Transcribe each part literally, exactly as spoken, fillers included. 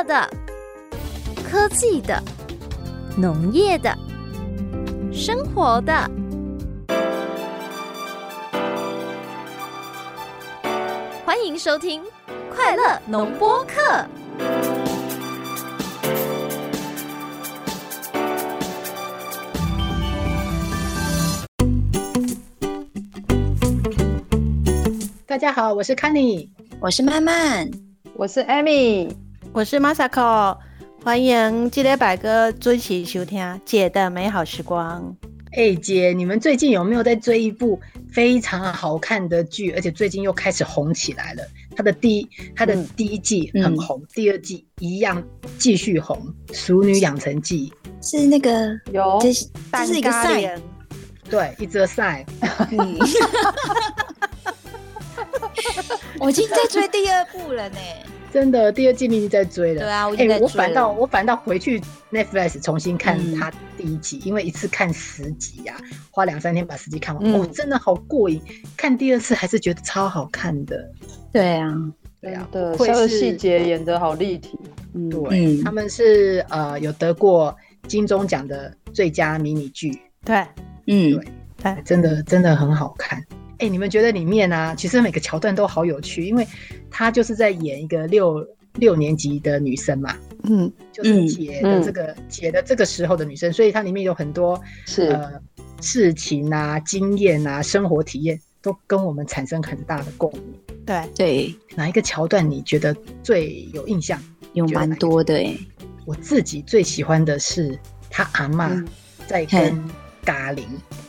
乐的、科技的、农业的、生活的。欢迎收听快乐农播课。大家好，我是 Kunny， 我是曼曼，我是 Amy， 我是 Masako。 欢迎这礼拜又准时收听《姐的美好时光》。哎、欸、姐，你们最近有没有在追一部非常好看的剧，而且最近又开始红起来了？它的第一它的第一季很红、嗯嗯、第二季一样继续红，《熟女养成记》。是那个有这 是, 这是一个赛，对，一则赛。我已经在追第二部了呢。真的，第二季你已经在追了。对啊，我已经在追了、欸、我反倒我反倒回去 Netflix 重新看它第一集、嗯、因为一次看十集啊，花两三天把十集看完、嗯、哦，真的好过瘾。看第二次还是觉得超好看的。对啊，对啊，真的，所有细节演得好立体。嗯、对、嗯，他们是呃有得过金钟奖的最佳迷你剧。对，嗯，对，对，真的真的很好看。哎、欸，你们觉得里面啊，其实每个桥段都好有趣，因为他就是在演一个六六年级的女生嘛，嗯，就是姐的这个、嗯、姐的这个时候的女生，所以它里面有很多是、呃、事情啊、经验啊、生活体验都跟我们产生很大的共鸣。对对，哪一个桥段你觉得最有印象？有蛮多的哎、欸，我自己最喜欢的是他阿嬷在跟嘎铃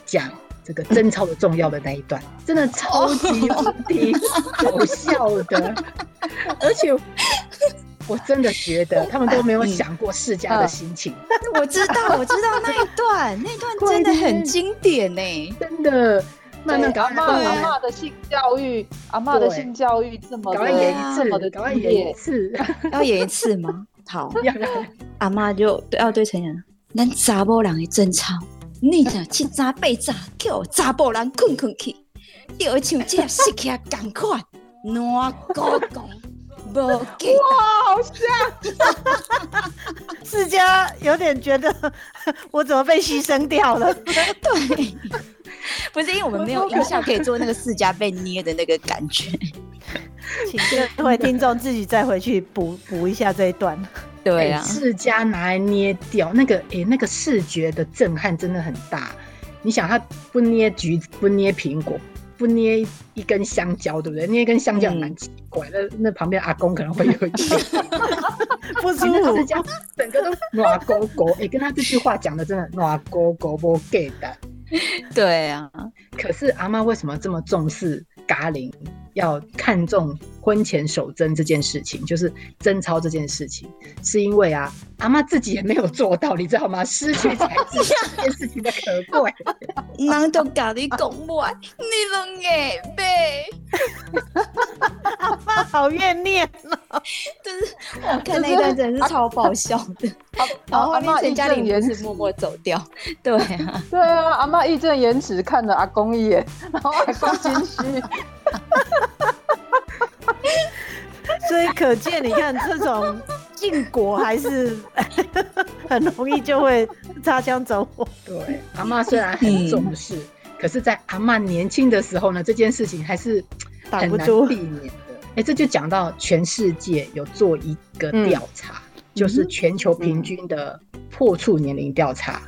讲。嗯，这个争吵的重要的那一段，真的超级无敌有效的。而且我真的觉得他们都没有想过世家的心情。嗯嗯、我知道，我知道那一段，那一段真的很经典呢、欸，真的。慢慢搞，阿嬤的性教育，阿嬤的性教育这么的，搞完演一次，搞完演一次，要演一次吗？好，阿嬤就要对成人，咱查某人的争吵。你若七早八早叫查甫人困困去，就会像这死去啊同款，烂糊糊，无记。哇，好像世家有点觉得我怎么被牺牲掉了？对，不是因为我们没有音效可以做那个世家被捏的那个感觉，请各位听众自己再回去补补一下这一段。对啊，世家拿来捏掉那个，哎、欸，那个视觉的震撼真的很大。你想，他不捏橘子，不捏苹果，不捏一根香蕉，对不对？捏一根香蕉蛮奇怪的、嗯，那那旁边阿公可能会有一点不舒服。世家整个都暖勾勾，哎、欸，跟他这句话讲的真的暖勾勾不 get 的。对啊，可是阿嬷为什么这么重视嘎铃？要看重婚前守贞这件事情，就是贞操这件事情，是因为啊，阿嬷自己也没有做到，你知道吗？失去才知道这件事情的可贵。人都跟你讲我，你两个呗。阿嬷好怨念哦，就是我看那段真的是超爆笑的。啊、然后后面陈嘉玲也是默默走掉。对啊，对啊，阿嬷义正言辞看了阿公一眼，然后阿公心虚。所以可见你看这种禁果还是很容易就会擦枪走火。对，阿嬷虽然很重视、嗯、可是在阿嬷年轻的时候呢，这件事情还是很难避免的、欸、这就讲到全世界有做一个调查、嗯、就是全球平均的破处年龄调查。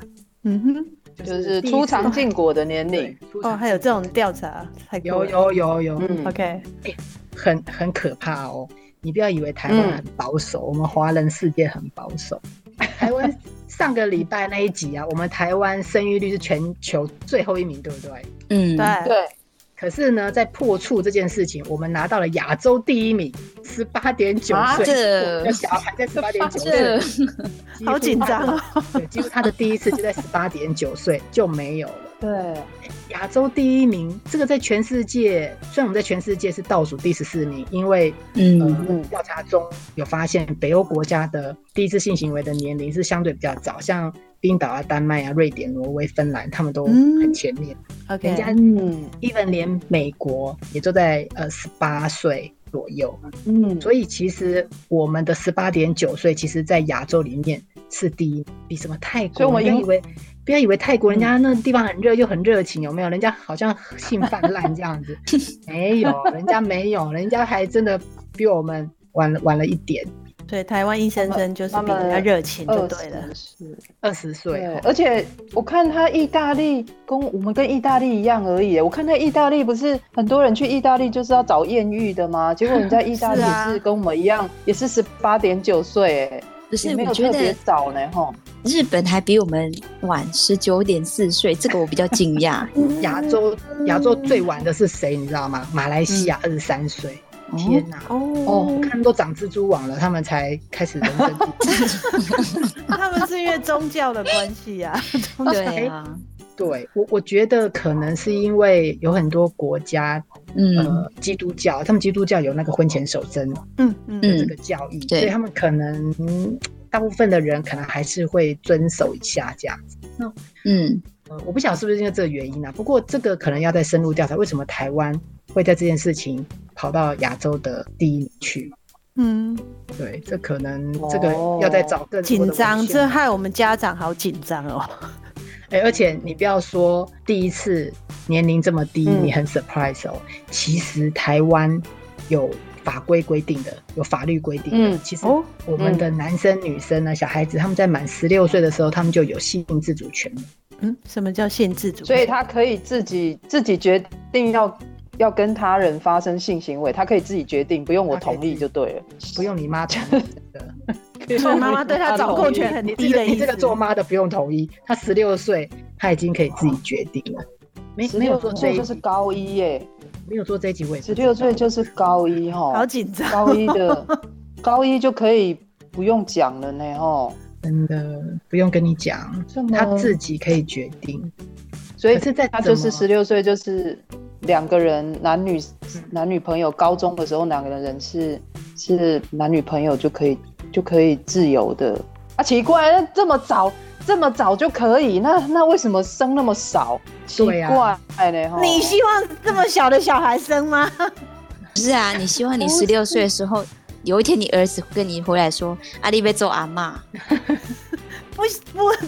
嗯哼，就是出藏禁果的年龄哦，还有这种调查，有有有有、嗯、，OK，、欸、很很可怕哦！你不要以为台湾很保守，嗯、我们华人世界很保守。台湾上个礼拜那一集啊，我们台湾生育率是全球最后一名，对不对？嗯，对对。可是呢，在破处这件事情，我们拿到了亚洲第一名，十八点九岁，我的小孩在十八点九岁，好紧张哦。对，几乎他的第一次就在十八点九岁就没有了。对，亚洲第一名，这个在全世界，虽然我们在全世界是倒数第十四名，因为嗯、呃，调查中有发现北欧国家的第一次性行为的年龄是相对比较早，像冰岛啊、丹麦啊、瑞典、挪威、芬兰，他们都很前面。嗯、OK， 人家嗯 ，even 连美国也都在呃十八岁左右，嗯，所以其实我们的 十八点九 岁其实在亚洲里面是第一，比什么泰国，所以我以为不要以为泰国人家那地方很热又很热情，有没有？人家好像性泛滥这样子，没有，人家没有，人家还真的比我们晚晚了一点。对，台湾一先生就是比人家热情就对了，二十岁。而且我看他意大利跟我们跟意大利一样而已。我看他意大利不是很多人去意大利就是要找艳遇的吗？结果人家意大利是跟我们一样，是啊、也是十八点九岁，哎。不是，我觉得日本还比我们晚 十九点四岁，这个我比较惊讶。亚洲亚洲最晚的是谁你知道吗？马来西亚二十三岁、嗯、天哪、啊、哦, 哦看都长蜘蛛网了他们才开始人生他们是因为宗教的关系啊对啊对， 我, 我觉得可能是因为有很多国家、嗯呃、基督教，他们基督教有那个婚前守贞嗯嗯这个教义、嗯、所以他们可能大部分的人可能还是会遵守一下这样子。嗯、呃、我不晓得是不是因为这个原因啊，不过这个可能要再深入调查为什么台湾会在这件事情跑到亚洲的第一名去。嗯，对，这可能这个要再找更多的紧张，这害我们家长好紧张哦。欸、而且你不要说第一次年龄这么低、嗯、你很 surprise 哦，其实台湾有法规规定的，有法律规定的、嗯、其实我们的男生女生呢、啊嗯、小孩子他们在满十六岁的时候他们就有性自主权。嗯，什么叫性自主权？所以他可以自己自己决定要要跟他人发生性行为，他可以自己决定，不用我同意就对了，不用你妈同意的做妈妈对他掌控权很低的意思，你这个做妈的不用同意，他十六岁他已经可以自己决定了。没没有说这一集就是高一耶，没有说这一集我也十六岁就是高一哈，好紧张、哦，高一的高一就可以不用讲了呢哈，真的不用跟你讲，他自己可以决定。所以是在他就是十六岁就是。两个人男女男女朋友，高中的时候两个人是是男女朋友就可以就可以自由的啊，奇怪，这么早这么早就可以，那那为什么生那么少？奇怪、啊欸、你希望这么小的小孩生吗？不是啊，你希望你十六岁的时候，有一天你儿子跟你回来说：“啊，你要做阿嬷。不”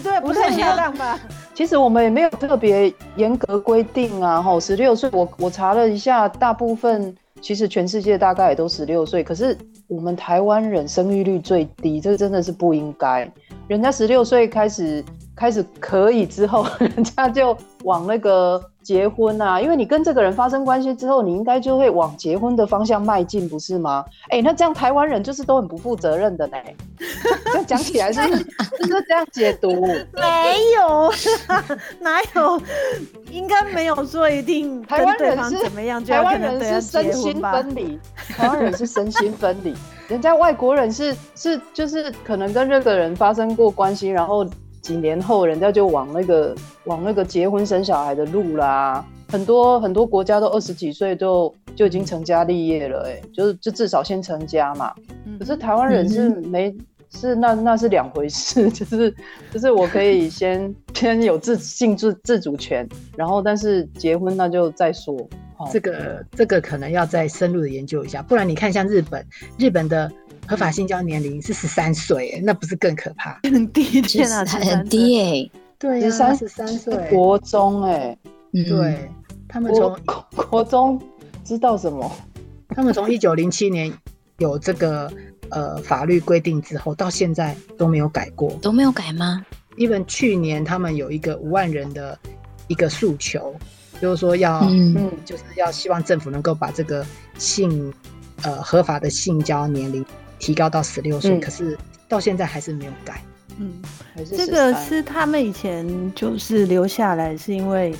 不对，不太恰当吧？其实我们也没有特别严格规定啊，吼，十六岁，我我查了一下，大部分其实全世界大概也都十六岁，可是我们台湾人生育率最低，这真的是不应该。人家十六岁开始开始可以之后，人家就往那个结婚啊，因为你跟这个人发生关系之后，你应该就会往结婚的方向迈进，不是吗？哎、欸，那这样台湾人就是都很不负责任的呢。这样讲起来是就是这样解读，没有啦，哪有？应该没有说一定台湾人是怎么样，台湾人是身心分离，台湾人是身心分离，人家外国人是是就是可能跟这个人发生过关系，然后几年后人家就往那个往那个结婚生小孩的路啦。很多很多国家都二十几岁就就已经成家立业了、欸，哎，就是就至少先成家嘛。可是台湾人是没。嗯是那那是两回事，就是就是我可以先先有自性自自主权，然后但是结婚那就再说。哦、这个这个可能要再深入的研究一下，不然你看像日本，日本的合法性交年龄是十三岁，那不是更可怕？很低，天啊，很低哎、欸，对啊，三十三岁国中哎、欸，对，他们从国中知道什么？他们从一九零七年有这个。呃，法律规定之后到现在都没有改过，都没有改吗？因为去年他们有一个五万人的一个诉求，就是说要，嗯、就是要希望政府能够把这个性，呃，合法的性交年龄提高到十六岁，可是到现在还是没有改。嗯，这个是他们以前就是留下来，是因为，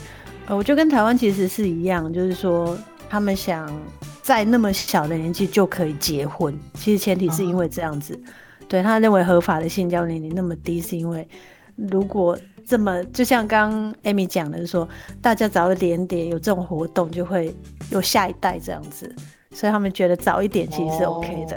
呃，我觉得跟台湾其实是一样，就是说他们想。在那么小的年纪就可以结婚，其实前提是因为这样子，哦、对他认为合法的性交年龄那么低，是因为如果这么就像刚刚 Amy 讲的说，大家早一点点有这种活动，就会有下一代这样子，所以他们觉得早一点其实是 OK 的，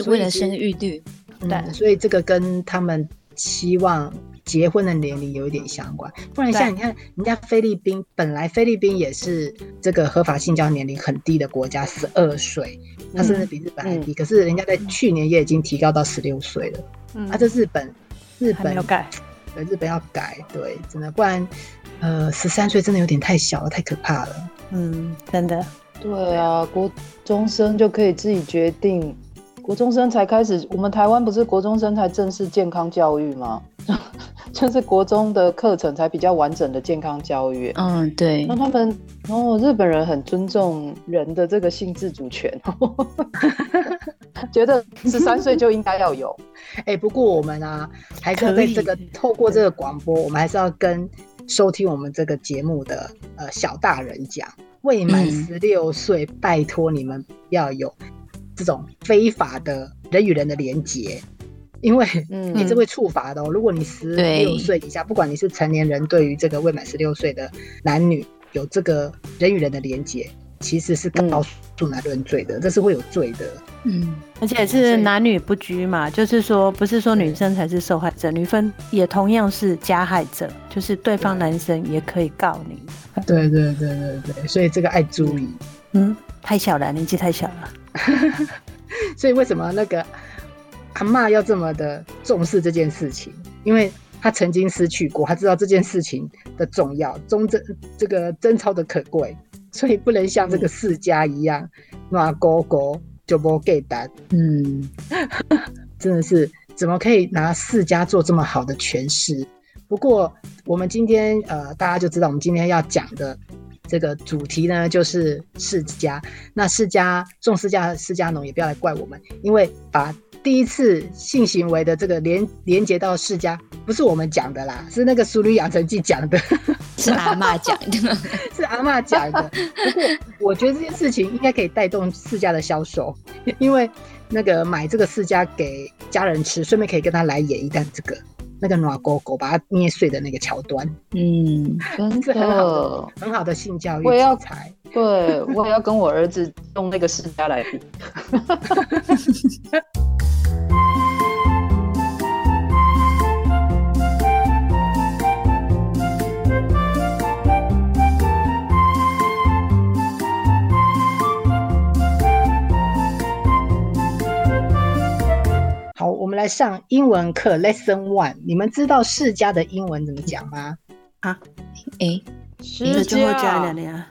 哦、为了生育率。对、嗯，所以这个跟他们期望结婚的年龄有一点相关，不然像你看人家菲律宾，本来菲律宾也是这个合法性交年龄很低的国家，十二岁，它甚至比日本还低、嗯、可是人家在去年也已经提高到十六岁了、嗯、啊这日本日本还没有改，对，日本要改，对，真的，不然呃十三岁真的有点太小了，太可怕了，嗯，真的，对啊，国中生就可以自己决定，国中生才开始，我们台湾不是国中生才正式健康教育吗？就是国中的课程才比较完整的健康教育。嗯，对。那他们，哦，日本人很尊重人的这个性自主权，觉得十三岁就应该要有。哎、欸，不过我们啊，还是要在这个透过这个广播，我们还是要跟收听我们这个节目的呃小大人讲，未满十六岁，拜托你们要有这种非法的人与人的连结。因为你是会处罚的哦、嗯、如果你十六岁以下，不管你是成年人，对于这个未满十六岁的男女有这个人与人的连结，其实是告诉男人罪的、嗯、这是会有罪的，嗯，而且是男女不拘嘛，就是说不是说女生才是受害者，女生也同样是加害者，就是对方男生也可以告你，对对对对对，所以这个爱注意，嗯，太小了，年纪太小了。所以为什么那个阿嬤要这么的重视这件事情，因为她曾经失去过，她知道这件事情的重要，忠贞这个贞操的可贵，所以不能像这个世家一样，那狗狗就不给单。嗯，真的是怎么可以拿世家做这么好的诠释？不过我们今天呃，大家就知道我们今天要讲的这个主题呢，就是世家。那世家重世家的世家农也不要来怪我们，因为把第一次性行为的这个 连, 连结到世家，不是我们讲的啦，是那个《淑女养成记》讲的，是阿嬤讲的，是阿嬤讲的。不过我觉得这件事情应该可以带动世家的销售，因为那个买这个世家给家人吃，顺便可以跟他来演一段这个那个暖狗狗把它捏碎的那个桥段，嗯，真的，很好的很好的性教育教材。对，我也要跟我儿子用那个世家来比。好，我们来上英文课 Lesson One。你们知道世家的英文怎么讲吗？啊，哎、欸，世家呢？呀，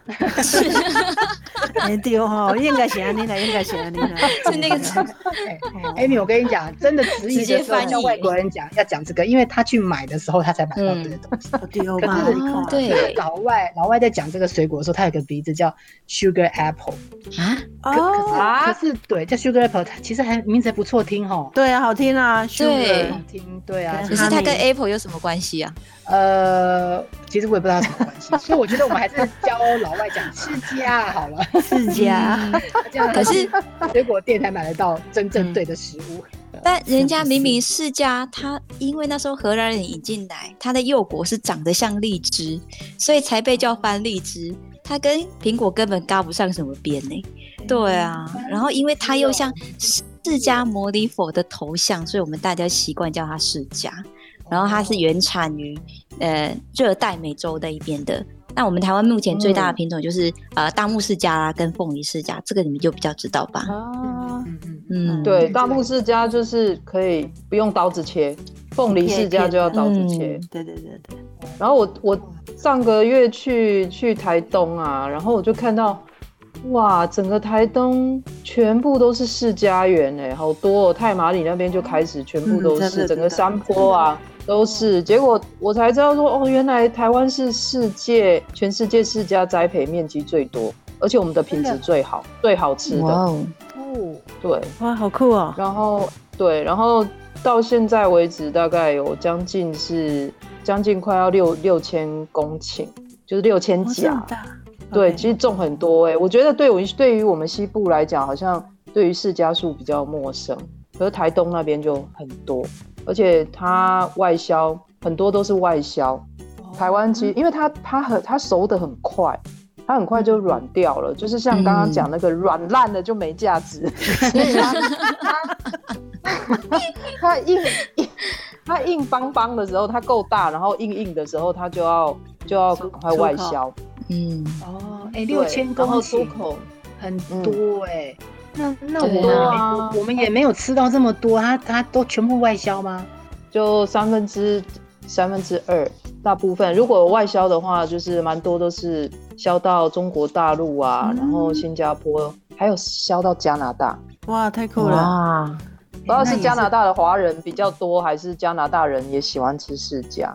哎对哦，应该是安尼啦，应该是安尼啦，是那个字。Amy，我跟你讲，真的直译的时候叫外国人讲，要讲这个，因为他去买的时候他才买到这个东西。嗯、可是、哦、对，老外老外在讲这个水果的时候，他有个鼻子叫 sugar apple 啊。可, 可是、啊、可是对，叫 Sugar Apple， 其实还名字还不错听吼。对啊，好听啊 ，Sugar 好听，对啊。可是它跟 Apple 有什么关系啊？呃，其实我也不知道什么关系，所以我觉得我们还是教老外讲世家好了。世家，嗯、这样可是水果店才买得到真正对的食物。嗯、但人家明明世家，他因为那时候荷兰人引进来，他的幼果是长得像荔枝，所以才被叫番荔枝。它跟苹果根本搭不上什么边呢、欸，对啊，然后因为它又像释迦牟尼佛的头像，所以我们大家习惯叫它释迦。然后它是原产于呃热带美洲那一边的。那我们台湾目前最大的品种就是、嗯、呃大木释迦啦跟凤梨释迦，这个你们就比较知道吧？啊，嗯，对，大木释迦就是可以不用刀子切，凤梨释迦就要刀子切。嗯、对对对对。然后我我上个月去去台东啊，然后我就看到，哇，整个台东全部都是世家园哎、欸，好多、哦，太麻里那边就开始全部都是，嗯、整个山坡啊都是。结果我才知道说，哦，原来台湾是世界全世界世家栽培面积最多，而且我们的品质最好，最好吃的。哇哦，对，哇，好酷哦。然后对，然后到现在为止，大概有将近是。将近快要六六千公顷，就是六千甲，对， okay. 其实种很多哎、欸。我觉得对我对于我们西部来讲，好像对于释迦树比较陌生，可是台东那边就很多，而且它外销很多都是外销。Oh. 台湾其实因为它它很它熟得很快，它很快就软掉了，就是像刚刚讲那个软烂了就没价值，所以它它它硬。它硬邦邦的时候它够大，然后硬硬的时候它就要就要赶快外销。嗯，哦，哎、欸，六千公斤，然后出口很多哎、欸嗯，那那我们、啊、我们也没有吃到这么多，它它都全部外销吗？就三分之三分之二，大部分如果外销的话，就是蛮多都是销到中国大陆啊、嗯，然后新加坡，还有销到加拿大。哇，太酷了！哇，不知道是加拿大的华人比较多，还是加拿大人也喜欢吃释迦？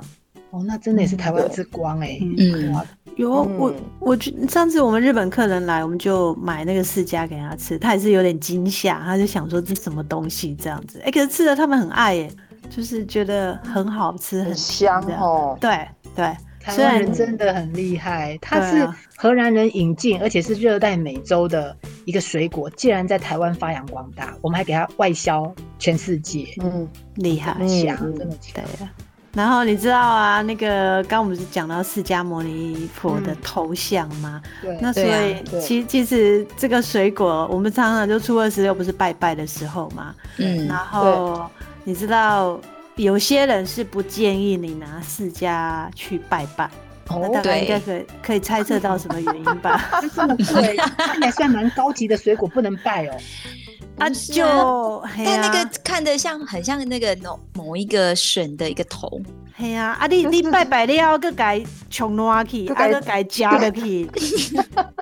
哦，那真的也是台湾之光哎、欸！嗯，有我我上次我们日本客人来，我们就买那个释迦给他吃，他也是有点惊吓，他就想说这什么东西这样子，哎、欸，可是吃了他们很爱耶、欸，就是觉得很好吃，很香哦。对对，台湾人真的很厉害，他是荷兰人引进，而且是热带美洲的一个水果，既然在台湾发扬光大，我们还给他外销全世界，嗯，厉害，香、嗯，真的强。对啊，然后你知道啊，那个刚我们是讲到释迦牟尼佛的头像吗？嗯、对，那所以、啊、其, 其实这个水果，我们常常就初二十六不是拜拜的时候嘛，嗯，然后你知道有些人是不建议你拿释迦去拜拜。那大概应该可以可以猜测到什么原因吧？这么贵，看来算蛮高级的水果，不能拜哦。啊，就啊但那个看得像很像那个某一个省的一个头。嘿啊，啊你你拜拜了，佮佮穷哪去，啊佮佮加了去。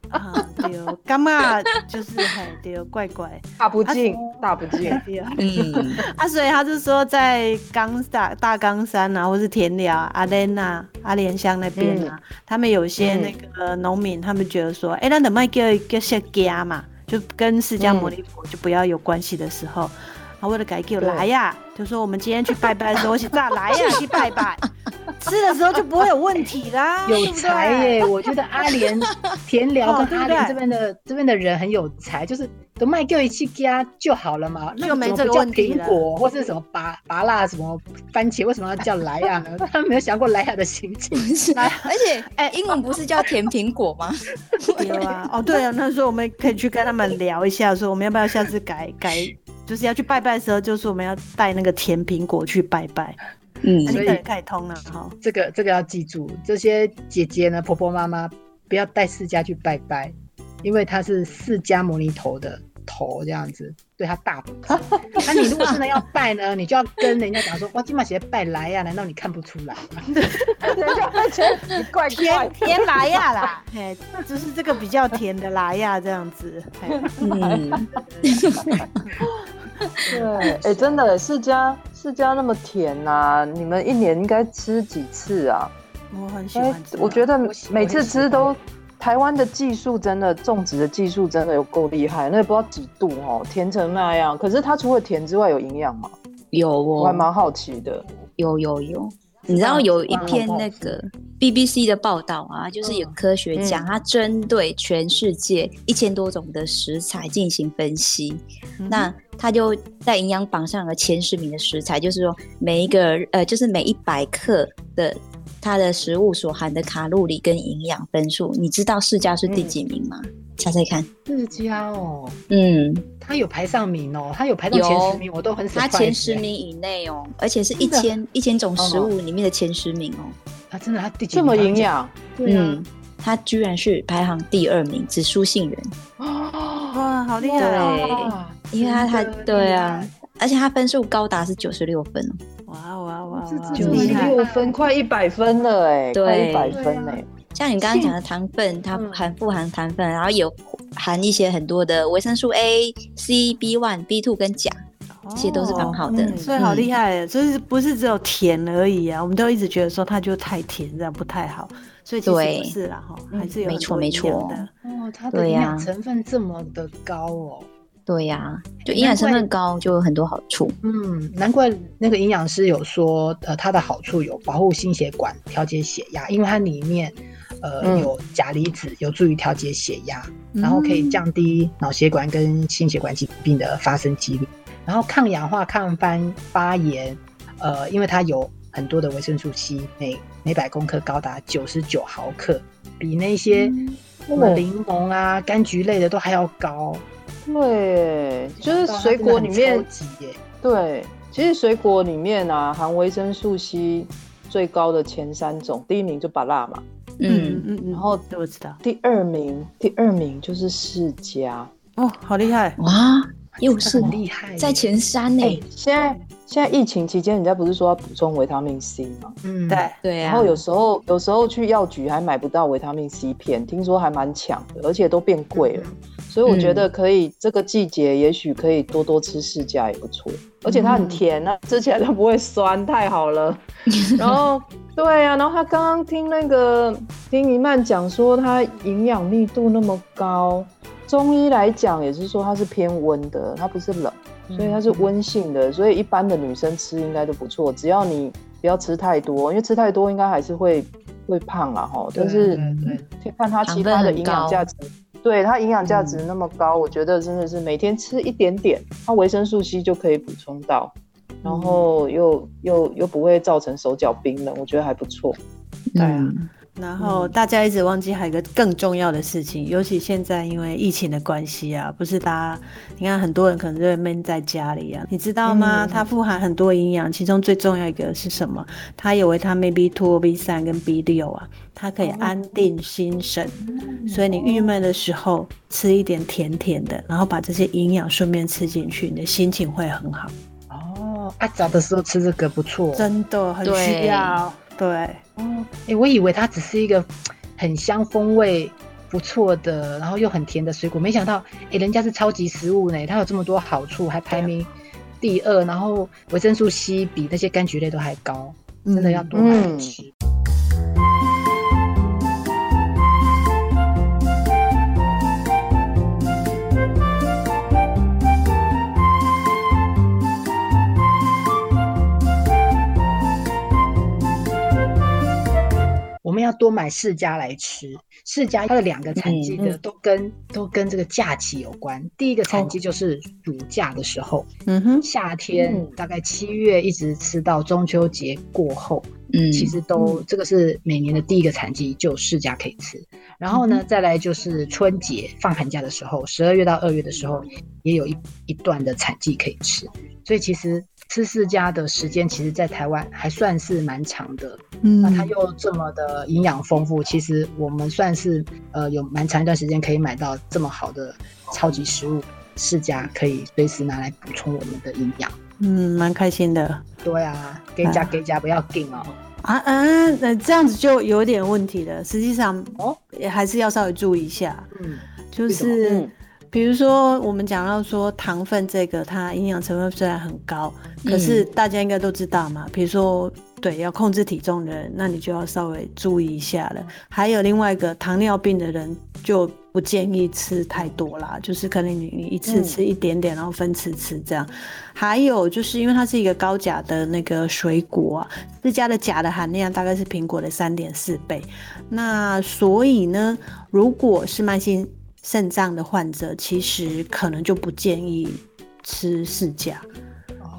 啊对，感觉就是很对，怪怪，大不敬，大不敬。嗯，啊所以他就说在冈大大冈山啊，或是田寮、阿莲啊、阿莲乡那边啊、嗯，他们有些那个农民、嗯，他们觉得说，哎、欸，咱就卖叫叫释迦嘛。就跟释迦牟尼佛就不要有关系的时候，嗯、啊，为了改叫来呀，就说我们今天去拜拜的时候，我想大来呀去拜拜，吃的时候就不会有问题啦。有才耶、欸！我觉得阿莲田寮跟阿莲这边的、哦、这边的人很有才，就是都卖给一起加就好了嘛，那个没这个问题了。苹果或是什么拔拔辣什么番茄，为什么要叫来呀呢？他们没有想过来呀的心情。而且哎、欸，英文不是叫甜苹果吗？有啊，哦对啊，那时候我们可以去跟他们聊一下，说我们要不要下次改改，就是要去拜拜的时候，就说我们要带那个甜苹果去拜拜。嗯，所以改通了哈。这个这个要记住，这些姐姐呢、婆婆妈妈不要带释迦去拜拜，因为它是释迦牟尼头的。头这样子，对他大不敬。那、啊、你如果真的要拜呢，你就要跟人家讲说，哇，今晚谁拜来呀、啊？难道你看不出来吗？人家会觉得你怪怪甜来呀啦，哎，就是这个比较甜的来呀，这样子。嗯，对，哎、欸，真的释迦释迦那么甜啊，你们一年应该吃几次啊？我很喜欢吃、啊欸，我觉得每次吃都。台湾的技术真的种植的技术真的有够厉害，那也不知道几度哦，甜成那样。可是它除了甜之外有营养吗？有哦，我还蛮好奇的。有有有，你知道有一篇那个 B B C 的报道啊，就是有科学家、嗯、他针对全世界一千多种的食材进行分析、嗯，那他就在营养榜上的前十名的食材，就是说每一个呃，就是每一百克的。它的食物所含的卡路里跟营养分数，你知道释迦是第几名吗？猜、嗯、猜看。释迦哦，嗯，它有排上名哦，它有排到前十名，我都很surprise。它前十名以内哦，而且是一千一千种食物里面的前十名哦。它、啊、真的，它第几名？这么营养？对啊、嗯，它居然是排行第二名，只输杏仁。哇，好厉害、哦！对，因为它它对啊，而且它分数高达是九十六分哦。哇哇哇！九十六分，快一百分了哎、欸，快一百分哎、欸！像你刚刚讲的糖分，它含富含糖分，然后有含一些很多的维生素 A、C、B 一、B 二 跟钾，这些都是蛮好的、哦嗯。所以好厉害，就是不是只有甜而已啊？我们都一直觉得说它就太甜，这样不太好。所以其实不是啦，哈，还是有很多营养的、嗯、哦，它的营养成分这么的高哦。对呀、啊，就营养成分高就有很多好处。嗯，难怪那个营养师有说，呃，它的好处有保护心血管、调节血压，因为它里面呃、嗯、有钾离子，有助于调节血压，然后可以降低脑血管跟心血管疾病的发生几率。然后抗氧化、抗翻发炎，呃，因为它有很多的维生素 C， 每每百公克高达九十九毫克，比那些柠、嗯、檬啊、柑橘类的都还要高。对，就是水果里面，对，其实水果里面啊，含维生素 C 最高的前三种，第一名就芭乐嘛，嗯嗯，然后我知道，第二名，第二名就是释迦。哦，好厉害哇！又是很厉害，在前三呢、欸。现在现在疫情期间，人家不是说要补充维他命 C 吗？嗯，对对、啊、然后有时候有时候去药局还买不到维他命 C 片，听说还蛮抢的，而且都变贵了。嗯、所以我觉得可以、嗯、这个季节也许可以多多吃释迦也不错，而且它很甜啊，吃起来它不会酸，太好了。然后。对啊，然后他刚刚听那个听一曼讲说，他营养密度那么高，中医来讲也是说它是偏温的，它不是冷，所以它是温性的，所以一般的女生吃应该都不错，只要你不要吃太多，因为吃太多应该还是会会胖啦齁，但是看它其他的营养价值，对它营养价值那么高，我觉得真的是每天吃一点点，它维生素 C 就可以补充到。然后又、嗯、又又不会造成手脚冰冷，我觉得还不错。对啊、嗯，然后大家一直忘记还有一个更重要的事情，尤其现在因为疫情的关系啊，不是大家你看很多人可能就会闷在家里啊，你知道吗？嗯、它富含很多营养，其中最重要一个是什么？它有维他命 B 二、B 三 跟 B 六 啊，它可以安定心神，嗯、所以你郁闷的时候吃一点甜甜的，然后把这些营养顺便吃进去，你的心情会很好。啊，早的时候吃这个不错，真的很需要。对，对嗯欸、我以为它只是一个很香风味不错的，然后又很甜的水果，没想到，欸、人家是超级食物呢，它有这么多好处，还排名第二，然后维生素 C 比那些柑橘类都还高，嗯、真的要多买吃。嗯我们要多买释迦来吃。释迦它的两个产季的都跟、嗯、都跟这个假期有关。第一个产季就是暑假的时候，嗯哼，夏天、嗯、大概七月一直吃到中秋节过后，嗯，其实都、嗯、这个是每年的第一个产季，就释迦可以吃。然后呢，再来就是春节放寒假的时候，十二月到二月的时候，也有一一段的产季可以吃。所以其实吃释迦的时间，其实在台湾还算是蛮长的。嗯，那它又这么的营养丰富，其实我们算是呃有蛮长一段时间可以买到这么好的超级食物，释迦可以随时拿来补充我们的营养。嗯，蛮开心的。对啊，给加给加，不要紧哦。啊嗯，那这样子就有点问题了。实际上，哦，也还是要稍微注意一下。嗯，就是、嗯、比如说我们讲到说糖分这个，它营养成分虽然很高，可是大家应该都知道嘛。比如说，对，要控制体重的人，那你就要稍微注意一下了。还有另外一个，糖尿病的人就不建议吃太多啦，就是可能 你, 你一次吃一点点，然后分次吃这样。还有就是因为它是一个高钾的那个水果啊，释迦的钾的含量大概是苹果的 三点四倍，那所以呢，如果是慢性肾脏的患者，其实可能就不建议吃释迦。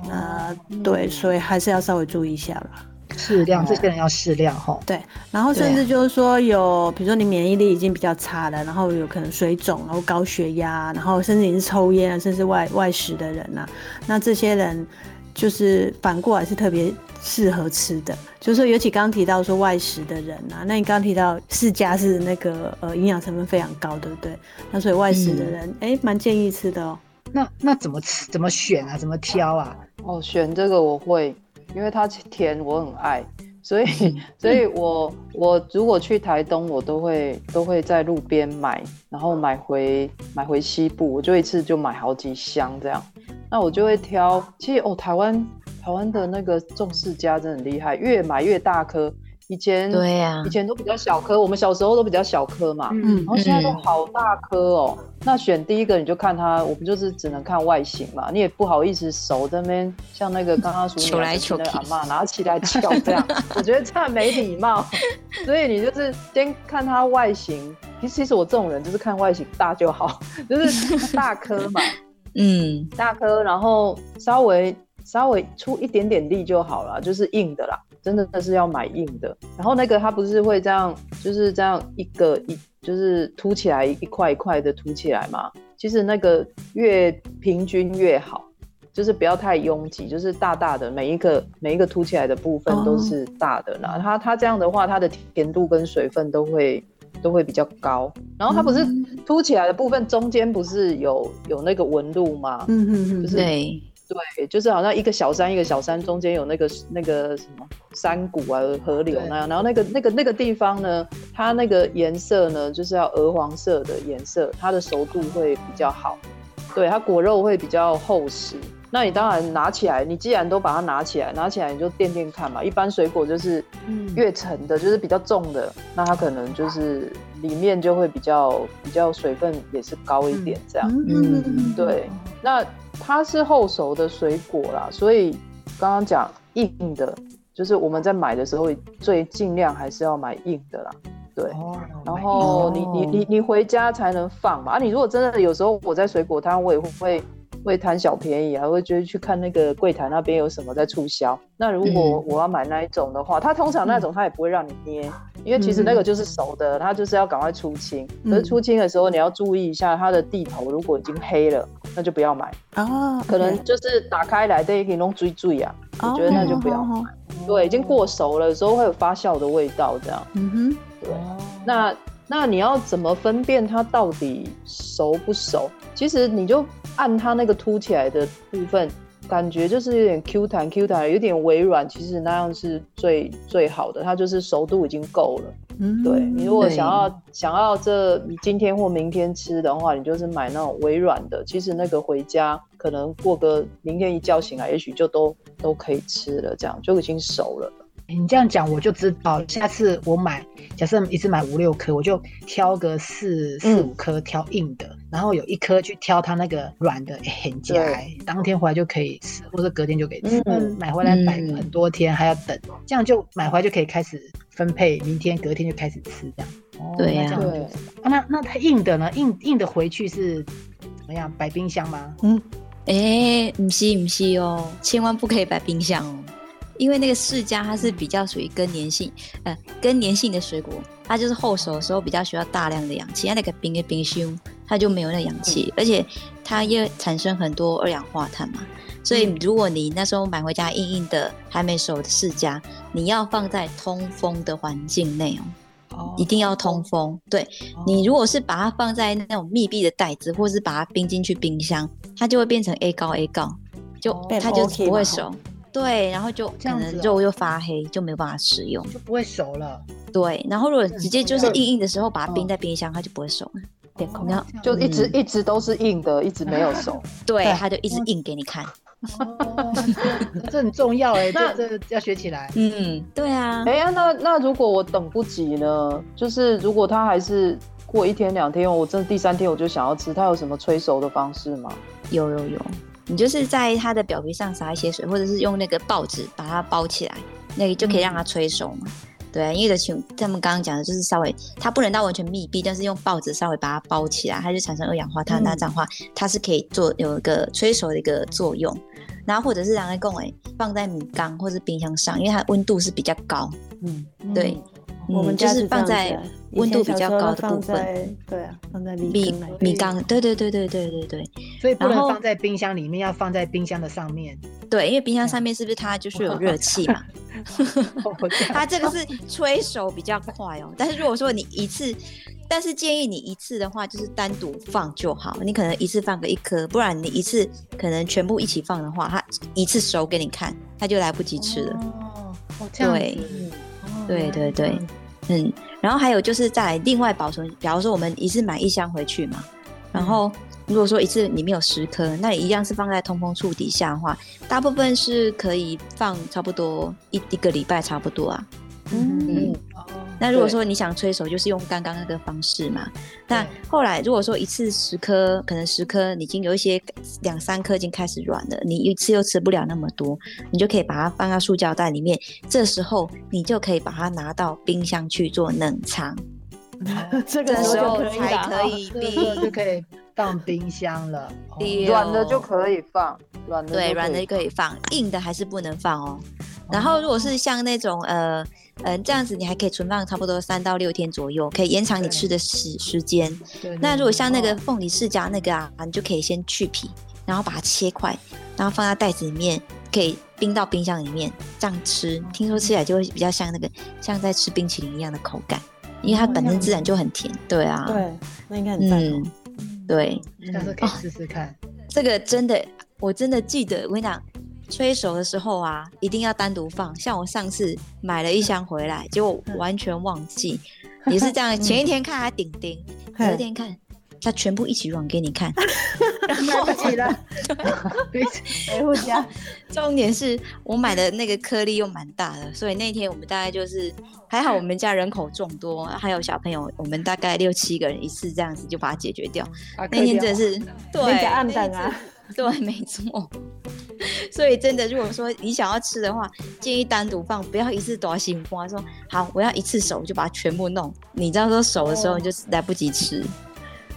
呃，对，所以还是要稍微注意一下啦。适量，这些人要适量哈、哦。对，然后甚至就是说有，啊、比如说你免疫力已经比较差了，然后有可能水肿，然后高血压，然后甚至你是抽烟啊，甚至外外食的人啊，那这些人就是反过来是特别适合吃的。就是说，尤其刚提到说外食的人啊，那你刚提到释迦是那个呃营养成分非常高，对不对？那所以外食的人，哎、嗯，蛮建议吃的哦。那那怎么吃？怎么选啊？怎么挑啊？哦，选这个我会。因为它甜，我很爱，所以，所以我我如果去台东，我都会都会在路边买，然后买回买回西部，我就一次就买好几箱这样。那我就会挑，其实哦，台湾台湾的那个种释迦真的很厉害，越买越大颗。以前对呀、啊，以前都比较小颗，我们小时候都比较小颗嘛，嗯，然后现在都好大颗哦、嗯。那选第一个你就看它，我们就是只能看外形嘛，你也不好意思手在那边像那个刚刚说你的那阿嬷拿起来翘这样，我觉得这样没礼貌，所以你就是先看它外形。其实，其实我这种人就是看外形大就好，就是大颗嘛，嗯，大颗，然后稍微稍微出一点点力就好了，就是硬的啦。真的是要买硬的，然后那个它不是会这样，就是这样一个一就是凸起来一块一块的凸起来嘛。其实那个越平均越好，就是不要太拥挤，就是大大的每一个每一个凸起来的部分都是大的啦、哦、它它这样的话它的甜度跟水分都会都会比较高，然后它不是凸起来的部分中间不是有有那个纹路吗？嗯嗯嗯，就是对对，就是好像一个小山一个小山中间有那个那个什么山谷啊河流那样，然后那个那个那个地方呢，它那个颜色呢就是要鹅黄色的颜色，它的熟度会比较好，对，它果肉会比较厚实。那你当然拿起来，你既然都把它拿起来，拿起来你就掂掂看嘛。一般水果就是越沉的、嗯、就是比较重的，那它可能就是里面就会比较比较水分也是高一点这样。嗯，嗯对。那它是后熟的水果啦，所以刚刚讲硬的，就是我们在买的时候最尽量还是要买硬的啦。对，然后你你你你回家才能放嘛。啊，你如果真的有时候我在水果摊，我也会。会贪小便宜啊，会去看那个柜台那边有什么在促销。那如果我要买那一种的话，它通常那种它也不会让你捏、嗯、因为其实那个就是熟的，它就是要赶快出清、嗯、可是出清的时候你要注意一下，它的蒂头如果已经黑了那就不要买、哦、可能就是打开来这一瓶弄追追啊，我觉得那就不要买、哦、对，已经过熟了，有时候会有发酵的味道这样。嗯哼，对，那那你要怎么分辨它到底熟不熟？其实你就按它那个凸起来的部分，感觉就是有点 Q 弹 Q 弹，有点微软，其实那样是最最好的，它就是熟度已经够了。嗯，对，你如果想要想要这今天或明天吃的话，你就是买那种微软的，其实那个回家可能过个明天一觉醒来，也许就都都可以吃了，这样就已经熟了。你这样讲我就知道，下次我买，假设一次买五六颗，我就挑个四四五颗挑硬的，然后有一颗去挑它那个软的，很假，当天回来就可以吃，或者隔天就可以吃。嗯、买回来摆很多天、嗯、还要等，这样就买回来就可以开始分配，明天隔天就开始吃这样。哦、对呀、啊啊，那那它硬的呢？硬硬的回去是怎么样？摆冰箱吗？嗯，哎、欸，不是不是哦，千万不可以摆冰箱哦。因为那个释迦它是比较属于更年性，呃，更年性的水果，它就是后熟的时候比较需要大量的氧气，它那个冰的冰箱它就没有那氧气，而且它也产生很多二氧化碳嘛。所以如果你那时候买回家硬硬的还没熟的释迦，你要放在通风的环境内哦。一定要通风、哦、对、哦、你如果是把它放在那种密闭的袋子，或是把它冰进去冰箱，它就会变成 A 高 A 高，就、哦、它就不会熟，对，然后就可能肉又发黑，就没有办法食用，就不会熟了。对，然后如果直接就是硬硬的时候把它冰在冰箱，它就不会熟了。变空，就一直一直都是硬的，一直没有熟。对，它就一直硬给你看。哦、这很重要哎、欸，这这要学起来。嗯，对啊。哎、欸、那那如果我等不及呢？就是如果它还是过一天两天，我真的第三天我就想要吃，它有什么催熟的方式吗？有有有。你就是在它的表皮上撒一些水，或者是用那个报纸把它包起来，那个就可以让它催熟嘛。嗯、对、啊，因为他们刚刚讲的就是稍微，它不能到完全密闭，但是用报纸稍微把它包起来，它就产生二氧化碳，那这样的话，它是可以做有一个催熟的一个作用。然后或者是让它供诶放在米缸或是冰箱上，因为它温度是比较高。嗯，对，嗯、我们家是放在温度比较高的部分，对啊，放在米缸米缸，对对对对对对对，所以不能放在冰箱里面，要放在冰箱的上面。对，因为冰箱上面是不是它就是有热气嘛？它这个是催熟比较快哦。但是如果说你一次，但是建议你一次的话，就是单独放就好。你可能一次放个一颗，不然你一次可能全部一起放的话，它一次熟给你看，它就来不及吃了。哦，哦这样子。对对对对，嗯。然后还有就是再来另外保存，比方说我们一次买一箱回去嘛，然后如果说一次里面有十颗，那你一样是放在通风处底下的话，大部分是可以放差不多 一, 一个礼拜差不多啊。嗯，嗯哦、那如果说你想催熟，就是用刚刚那个方式嘛。那后来如果说一次十颗，可能十颗已经有一些两三颗已经开始软了，你一次又吃不了那么多，你就可以把它放到塑胶袋里面。这时候你就可以把它拿到冰箱去做冷藏，嗯、这个时候才可以冰，这就可以放冰箱了。软、哦、的就可以放，软的对软的可以放，硬的还是不能放哦。然后如果是像那种呃。嗯，这样子你还可以存放差不多三到六天左右，可以延长你吃的时时间。那如果像那个凤梨释迦那个啊，你就可以先去皮，然后把它切块，然后放在袋子里面，可以冰到冰箱里面这样吃。听说吃起来就会比较像那个像在吃冰淇淋一样的口感，因为它本身自然就很甜。对啊，对，那应该很赞哦。嗯，对，下次可以试试看。哦，这个真的，我真的记得，我跟你讲，催熟的时候啊，一定要单独放。像我上次买了一箱回来，结果完全忘记，也是这样。前一天看它顶顶，第二天看它全部一起软给你看，买不起了，买不起。重点是我买的那个颗粒又蛮大的，所以那天我们大概就是还好，我们家人口众多，还有小朋友，我们大概六七个人一次这样子就把它解决掉。啊，那天真的是对，人家暗淡啊，对，没错。所以真的，如果说你想要吃的话，建议单独放，不要一次多心慌。说好，我要一次熟就把它全部弄。你这样说熟的时候，你就来不及吃。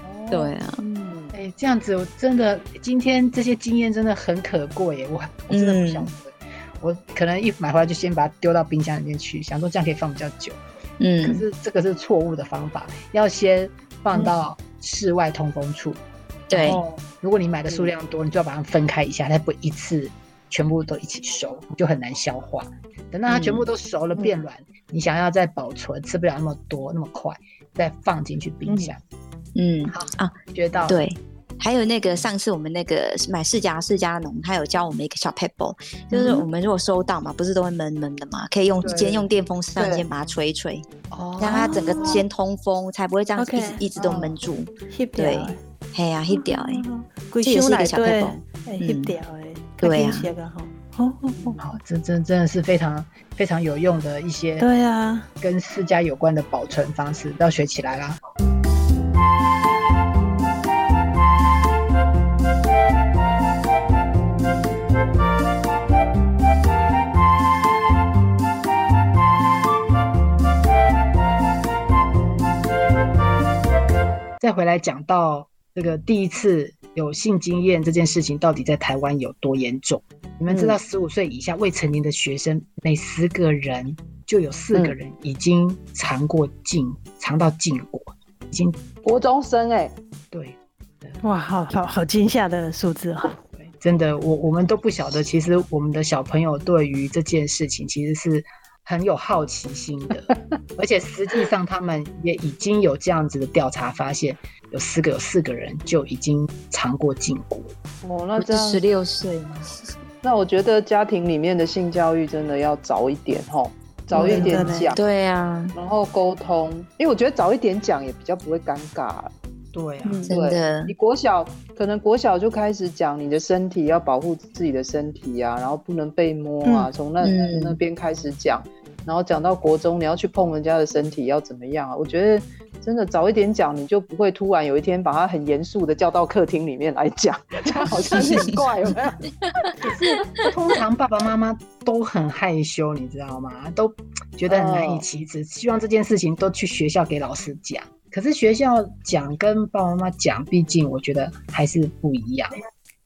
哦，对啊，嗯，哎，欸，这样子我真的今天这些经验真的很可贵耶，我我真的不想吃，嗯，我可能一买回来就先把它丢到冰箱里面去，想说这样可以放比较久。嗯，可是这个是错误的方法，要先放到室外通风处。嗯，对，如果你买的数量多，嗯，你就要把它分开一下，它不一次全部都一起熟，就很难消化。等到它全部都熟了，嗯，变软，你想要再保存，吃不了那么多那么快，再放进去冰箱。嗯，好啊，学到了。对，还有那个上次我们那个买释迦释迦农，他有教我们一个小 pebble， 就是我们如果收到嘛，不是都会闷闷的嘛，可以用先用电风扇先把它吹一吹，让它整个先通风，才不会这样子一直 okay， 一直都闷住。哦，对。系啊，翕掉诶，这也是一个小撇步，翕掉诶，对啊，好，好，这真真的是非常非常有用的一些，对啊，跟释迦有关的保存方式要学起来啦。再回来讲到这个第一次有性经验这件事情到底在台湾有多严重？你们知道十五岁以下未成年的学生，每十个人就有四个人已经尝过禁，嗯，尝到禁果，已经国中生哎，欸，对，哇，好好好惊吓的数字哈，哦！真的，我我们都不晓得，其实我们的小朋友对于这件事情其实是很有好奇心的，而且实际上他们也已经有这样子的调查发现，有四个有四个人就已经尝过禁果。哦，那这样十六岁吗？那我觉得家庭里面的性教育真的要早一点吼，早一点讲，嗯，对啊，然后沟通，因为我觉得早一点讲也比较不会尴尬，啊。对啊，嗯，对，真的，你国小可能国小就开始讲你的身体要保护自己的身体啊，然后不能被摸啊，从，嗯，那，嗯，那边开始讲，然后讲到国中你要去碰人家的身体要怎么样啊？我觉得真的早一点讲，你就不会突然有一天把它很严肃的叫到客厅里面来讲，这样好像很怪，有没有？可是通常爸爸妈妈都很害羞，你知道吗？都觉得很难以启齿，哦，希望这件事情都去学校给老师讲。可是学校讲跟爸爸妈妈讲，毕竟我觉得还是不一样。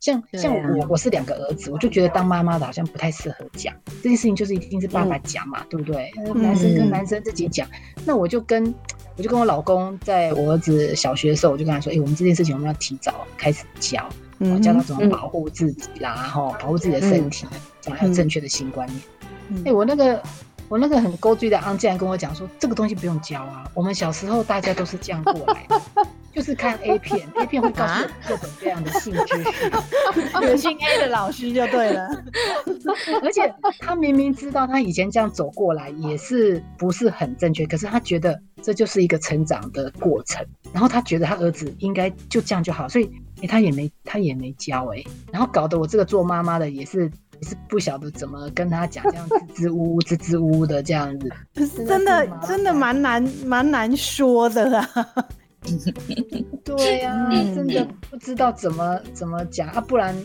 像像我我是两个儿子，我就觉得当妈妈的好像不太适合讲这件事情，就是一定是爸爸讲嘛，嗯，对不对？男生跟男生自己讲，嗯，那我就跟我就跟我老公，在我儿子小学的时候，我就跟他说，哎，欸，我们这件事情我们要提早开始教，嗯，教他怎么保护自己啦，嗯，保护自己的身体，嗯，还有正确的性观念。哎，嗯欸，我那个。我那个很勾追的昂竟然跟我讲说，这个东西不用教啊，我们小时候大家都是这样过来的，就是看 A 片 ，A 片会告诉你各种各样的性知识，有姓 A 的老师就对了。而且他明明知道他以前这样走过来也是不是很正确，可是他觉得这就是一个成长的过程，然后他觉得他儿子应该就这样就好，所以，欸，他也没他也没教哎，欸，然后搞得我这个做妈妈的也是。也是不晓得怎么跟他讲，这样支支吾吾、支支吾吾的这样子，真的真的蛮难蛮难说的啊。对啊，真的不知道怎么怎么讲啊，不然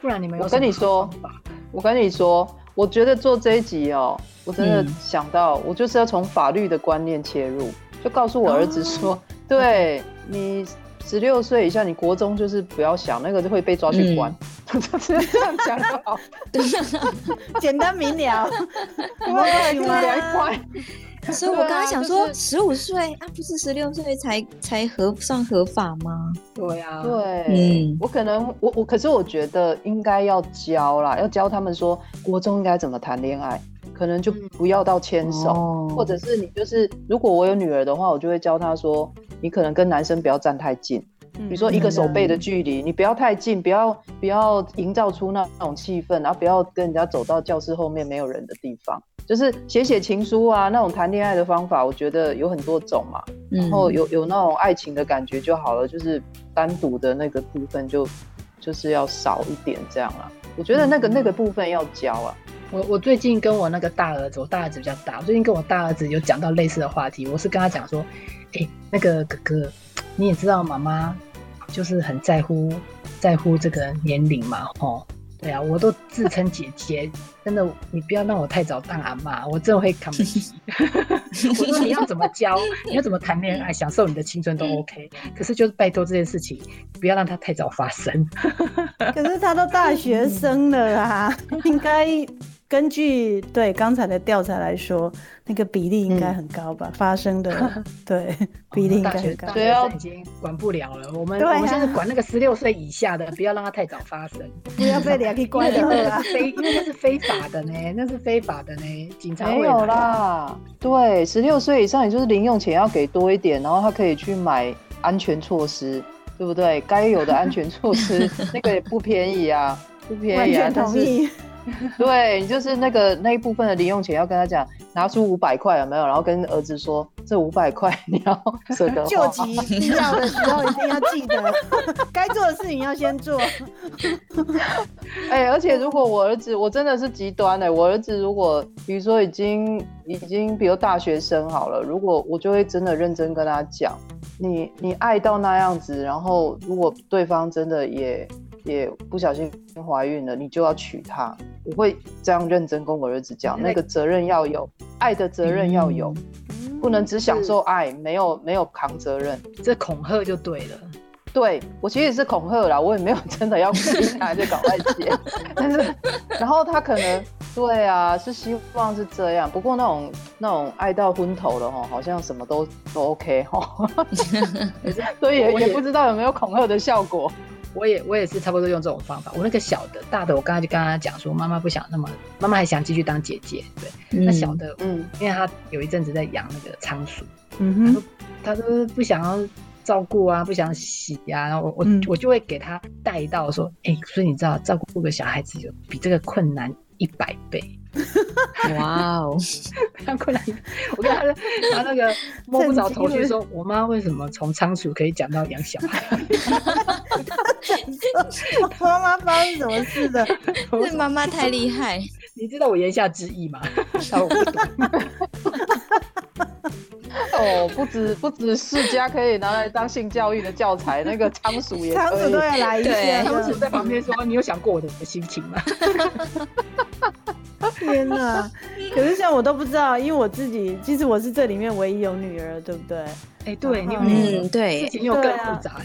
不然你们有什么方法？我跟你说，我跟你说，我觉得做这一集哦，我真的想到，嗯，我就是要从法律的观念切入，就告诉我儿子说，哦，对你。十六岁以下，你国中就是不要想那个，就会被抓去关，嗯，这样讲就好，简单明了。对，你们来关，所以我刚才想说，十五岁啊，不是十六岁才才合算合法吗？对啊，对，嗯，我可能我我可是我觉得应该要教啦，要教他们说国中应该怎么谈恋爱，可能就不要到牵手，哦，或者是你就是如果我有女儿的话，我就会教她说，你可能跟男生不要站太近。比如说一个手背的距离，嗯，你不要太近，不要不要营造出那种气氛，然后不要跟人家走到教室后面没有人的地方，就是写写情书啊，那种谈恋爱的方法我觉得有很多种嘛，嗯，然后有有那种爱情的感觉就好了，就是单独的那个部分就就是要少一点这样啊，我觉得那个那个部分要教啊。我我最近跟我那个大儿子，我大儿子比较大，我最近跟我大儿子有讲到类似的话题，我是跟他讲说，哎，欸，那个哥哥，你也知道妈妈就是很在乎在乎这个年龄嘛，吼，对啊，我都自称姐姐，真的，你不要让我太早当阿嬷，我真的会扛不起。我说你要怎么教，你要怎么谈恋爱，享受你的青春都 OK， 可是就是拜托这件事情，不要让它太早发生。可是他都大学生了啦，应该。根据对刚才的调查来说，那个比例应该很高吧？嗯，发生的对比例应该很高。大学生已经管不了了，我们，啊，我们现在管那个十六岁以下的，不要让它太早发生，不要被两个关了啦。因为那是非法的呢，那是非法的呢，警察没有啦。对，十六岁以上，也就是零用钱要给多一点，然后他可以去买安全措施，对不对？该有的安全措施，那个也不便宜啊，不便宜啊，但是。对，就是那个那一部分的零用钱要跟他讲，拿出五百块有没有？然后跟儿子说，这五百块你要舍得花。救急必要的时候一定要记得，该做的事情要先做。哎、欸，而且如果我儿子，我真的是极端哎、欸，我儿子如果比如说已经已经比如大学生好了，如果我就会真的认真跟他讲，你你爱到那样子，然后如果对方真的也。也不小心怀孕了，你就要娶她。我会这样认真跟我儿子讲，那个责任要有，爱的责任要有，嗯，不能只享受爱，没有没有扛责任。这恐吓就对了。对，我其实是恐吓啦，我也没有真的要逼他去搞外界，但是然后他可能对啊，是希望是这样。不过那种那种爱到昏头了吼，好像什么都都 OK 吼，所以 也, 也, 也不知道有没有恐吓的效果。我也我也是差不多用这种方法。我那个小的大的，我刚才就跟他讲说，妈妈不想那么，妈妈还想继续当姐姐，对。嗯，那小的，嗯，因为他有一阵子在养那个仓鼠，嗯哼，他说不想要照顾啊，不想洗啊，然后我我、嗯、我就会给他带到说，哎、欸，所以你知道照顾个小孩子有比这个困难一百倍。哇哦，他困难，我跟他拿那个摸不着头绪说，我妈为什么从仓鼠可以讲到养小孩？妈妈发生什么事的？是妈妈太厉害。你知道我言下之意吗？我不懂。哦，不只不只世家可以拿来当性教育的教材，那个仓鼠也可以，仓鼠都要来一下。仓鼠在旁边说：“你有想过我的心情吗？”天哪！可是像我都不知道，因为我自己其实我是这里面唯一有女儿，对不对？哎，对，你有女儿，嗯，对，事情又更复杂了。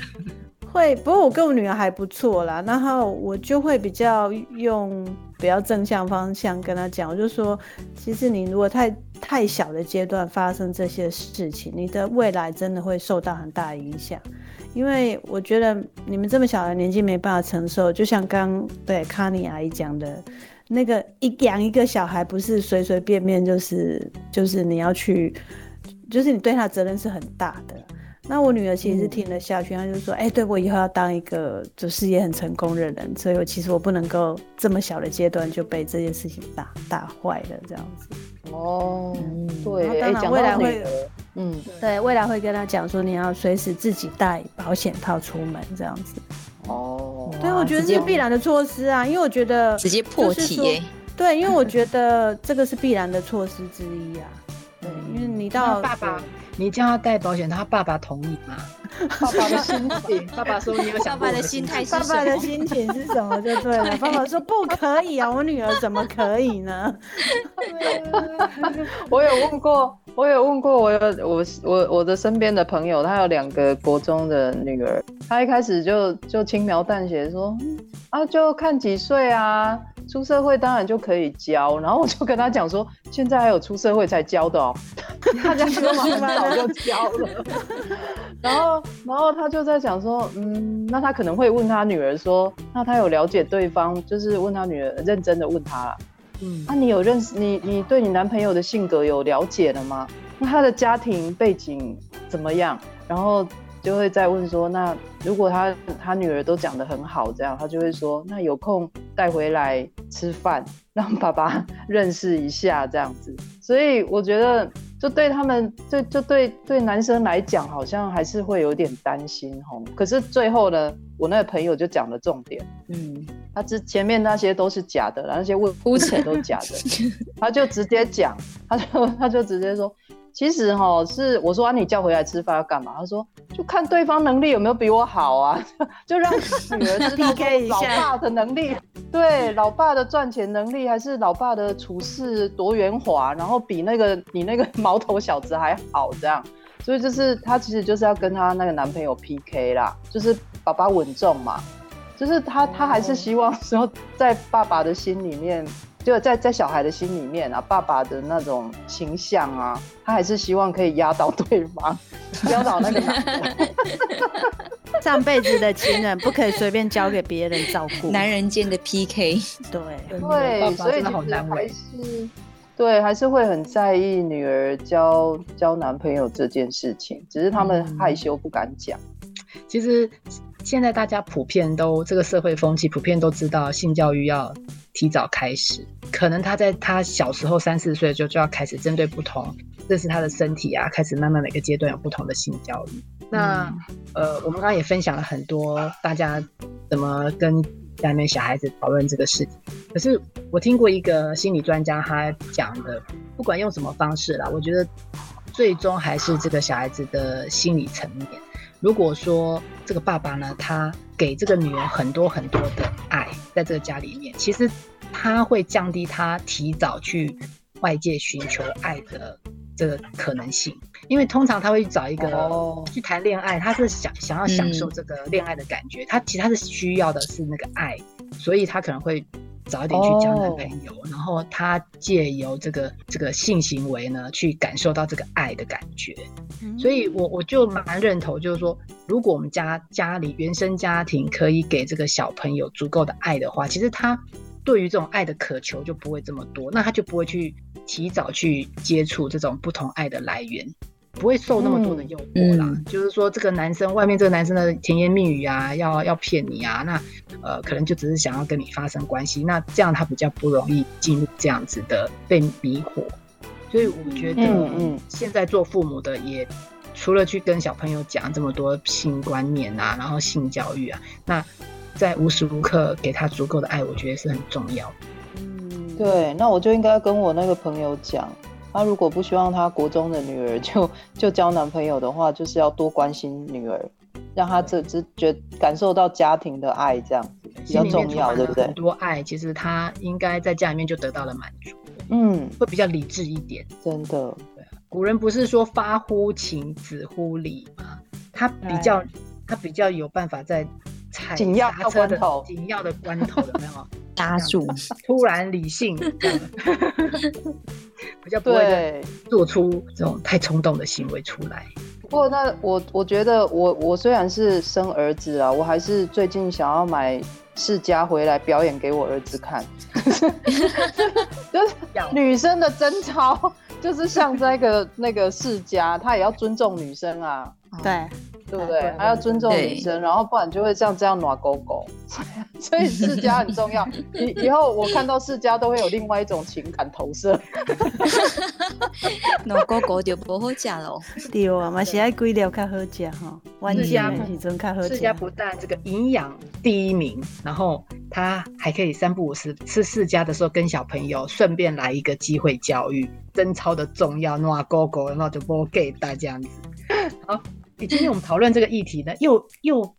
会，不过我跟我女儿还不错啦，然后我就会比较用比较正向方向跟她讲，我就说，其实你如果太太小的阶段发生这些事情，你的未来真的会受到很大的影响，因为我觉得你们这么小的年纪没办法承受，就像刚对 Kunny 阿姨讲的。那个一养一个小孩不是随随便便，就是就是你要去，就是你对他的责任是很大的。那我女儿其实是听了下去，嗯，她就说：“哎、欸，对我以后要当一个就事业很成功的人，所以我其实我不能够这么小的阶段就被这件事情打打坏了这样子。”哦，嗯，对，当然未来会，嗯，对，未来会跟她讲说你要随时自己带保险套出门这样子。哦，对，我觉得是必然的措施啊，因为我觉得直接破题耶。对，因为我觉得这个是必然的措施之一啊。对，因为你到爸爸，你叫他戴保险，他爸爸同意吗？爸爸的心情，爸爸说你有想过我的心情，爸爸的心情是什么就对了。爸爸说不可以啊，我女儿怎么可以呢？我有问过，我有问过我我我我的身边的朋友，他有两个国中的女儿，他一开始就就轻描淡写说啊，就看几岁啊，出社会当然就可以教。然后我就跟他讲说，现在还有出社会才教的哦。大家歌盲班就教了。然后然后他就在讲说，嗯，那他可能会问他女儿说，那他有了解对方，就是问他女儿，认真的问他，嗯，啊，你有认识你你对你男朋友的性格有了解了吗？那他的家庭背景怎么样？然后就会再问说，那如果他他女儿都讲得很好，这样他就会说，那有空带回来吃饭，让爸爸认识一下这样子。所以我觉得，就对他们，就就对对男生来讲，好像还是会有点担心吼。可是最后呢，我那个朋友就讲了重点，嗯，他之前面那些都是假的，那些问铺陈都假的，他就直接讲，他就他就直接说。其实齁、哦、是我说啊，你叫回来吃饭要干嘛？他说就看对方能力有没有比我好啊，就让女儿知道老爸的能力，对，老爸的赚钱能力还是老爸的处事多圆滑，然后比那个你那个毛头小子还好这样。所以就是他其实就是要跟他那个男朋友 P K 啦，就是爸爸稳重嘛，就是他他还是希望说在爸爸的心里面。就在在小孩的心里面啊，爸爸的那种形象啊，他还是希望可以压倒对方，压倒那个男人。上辈子的情人不可以随便交给别人照顾，男人间的 P K。对对，所以其实还是对，还是会很在意女儿交交男朋友这件事情，只是他们害羞不敢讲。嗯、其实现在大家普遍都这个社会风气，普遍都知道性教育要。提早开始，可能他在他小时候三四岁就就要开始针对不同认识他的身体啊，开始慢慢每个阶段有不同的性教育。那、嗯、呃，我们刚刚也分享了很多大家怎么跟家里面小孩子讨论这个事情。可是我听过一个心理专家他讲的，不管用什么方式啦，我觉得最终还是这个小孩子的心理层面。如果说这个爸爸呢，他给这个女儿很多很多的爱，在这个家里面，其实他会降低他提早去外界寻求爱的这个可能性，因为通常他会找一个、哦、去谈恋爱，他是想想要享受这个恋爱的感觉、嗯，他其实他是需要的是那个爱，所以他可能会早一点去交男朋友，哦、然后他借由这个这个性行为呢，去感受到这个爱的感觉。嗯、所以我我就蛮认同，就是说，如果我们家家里原生家庭可以给这个小朋友足够的爱的话，其实他对于这种爱的渴求就不会这么多，那他就不会去提早去接触这种不同爱的来源。不会受那么多的诱惑啦、嗯嗯，就是说这个男生外面这个男生的甜言蜜语啊，要要骗你啊，那呃可能就只是想要跟你发生关系，那这样他比较不容易进入这样子的被迷惑。所以我觉得现在做父母的也除了去跟小朋友讲这么多性观念啊，然后性教育啊，那在无时无刻给他足够的爱，我觉得是很重要的。嗯，对，那我就应该跟我那个朋友讲。他如果不希望他国中的女儿就就交男朋友的话，就是要多关心女儿，让她这只觉感受到家庭的爱，这样子比较重要，对不对？很多爱，其实他应该在家里面就得到了满足，嗯，会比较理智一点。真的，古人不是说发乎情，止乎礼吗？他比较他比较有办法在踩紧要的关头，紧要的关头有没有？搭住，突然理性。比较不会做出这种太冲动的行为出来。不过那我我觉得我我虽然是生儿子啊，我还是最近想要买释迦回来表演给我儿子看。就是女生的贞操，就是像这个那个释迦，他也要尊重女生啊。对。对不对？还要尊重女生，然后不然就会像这样暖狗狗，所以世家很重要。以后我看到世家都会有另外一种情感投射。暖狗狗就不好吃了。对啊，也是要几条比较好吃哈。世家世家不但这个营养第一名，然后他还可以三不五时吃世家的时候跟小朋友顺便来一个机会教育，贞操的重要，暖狗狗然后就不给大这样子。好。今天我们讨论这个议题呢，又又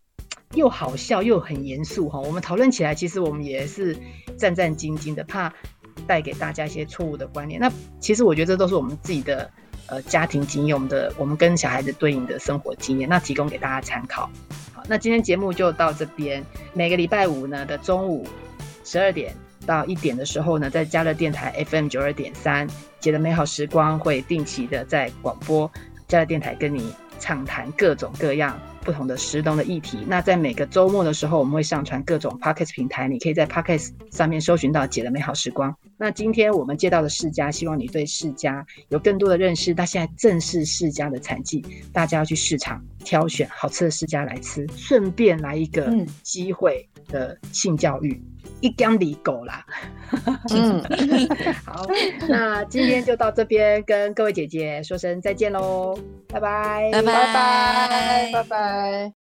又好笑又很严肃哈。我们讨论起来，其实我们也是战战兢兢的，怕带给大家一些错误的观念。那其实我觉得这都是我们自己的呃家庭经验，我们的我们跟小孩子对应的生活经验，那提供给大家参考。好，那今天节目就到这边。每个礼拜五呢的中午十二点到一点的时候呢，在嘉乐电台 F M 九十二点三 姐的美好时光会定期的在广播嘉乐电台跟你畅谈各种各样不同的时农的议题。那在每个周末的时候，我们会上传各种 Podcast 平台，你可以在 Podcast 上面搜寻到姐的美好时光。那今天我们介绍的释迦，希望你对释迦有更多的认识。那现在正是释迦的产季，大家要去市场挑选好吃的释迦来吃，顺便来一个机会的性教育、嗯、一竿子狗啦、嗯、好，那今天就到这边，跟各位姐姐说声再见咯，拜拜拜拜拜拜拜拜。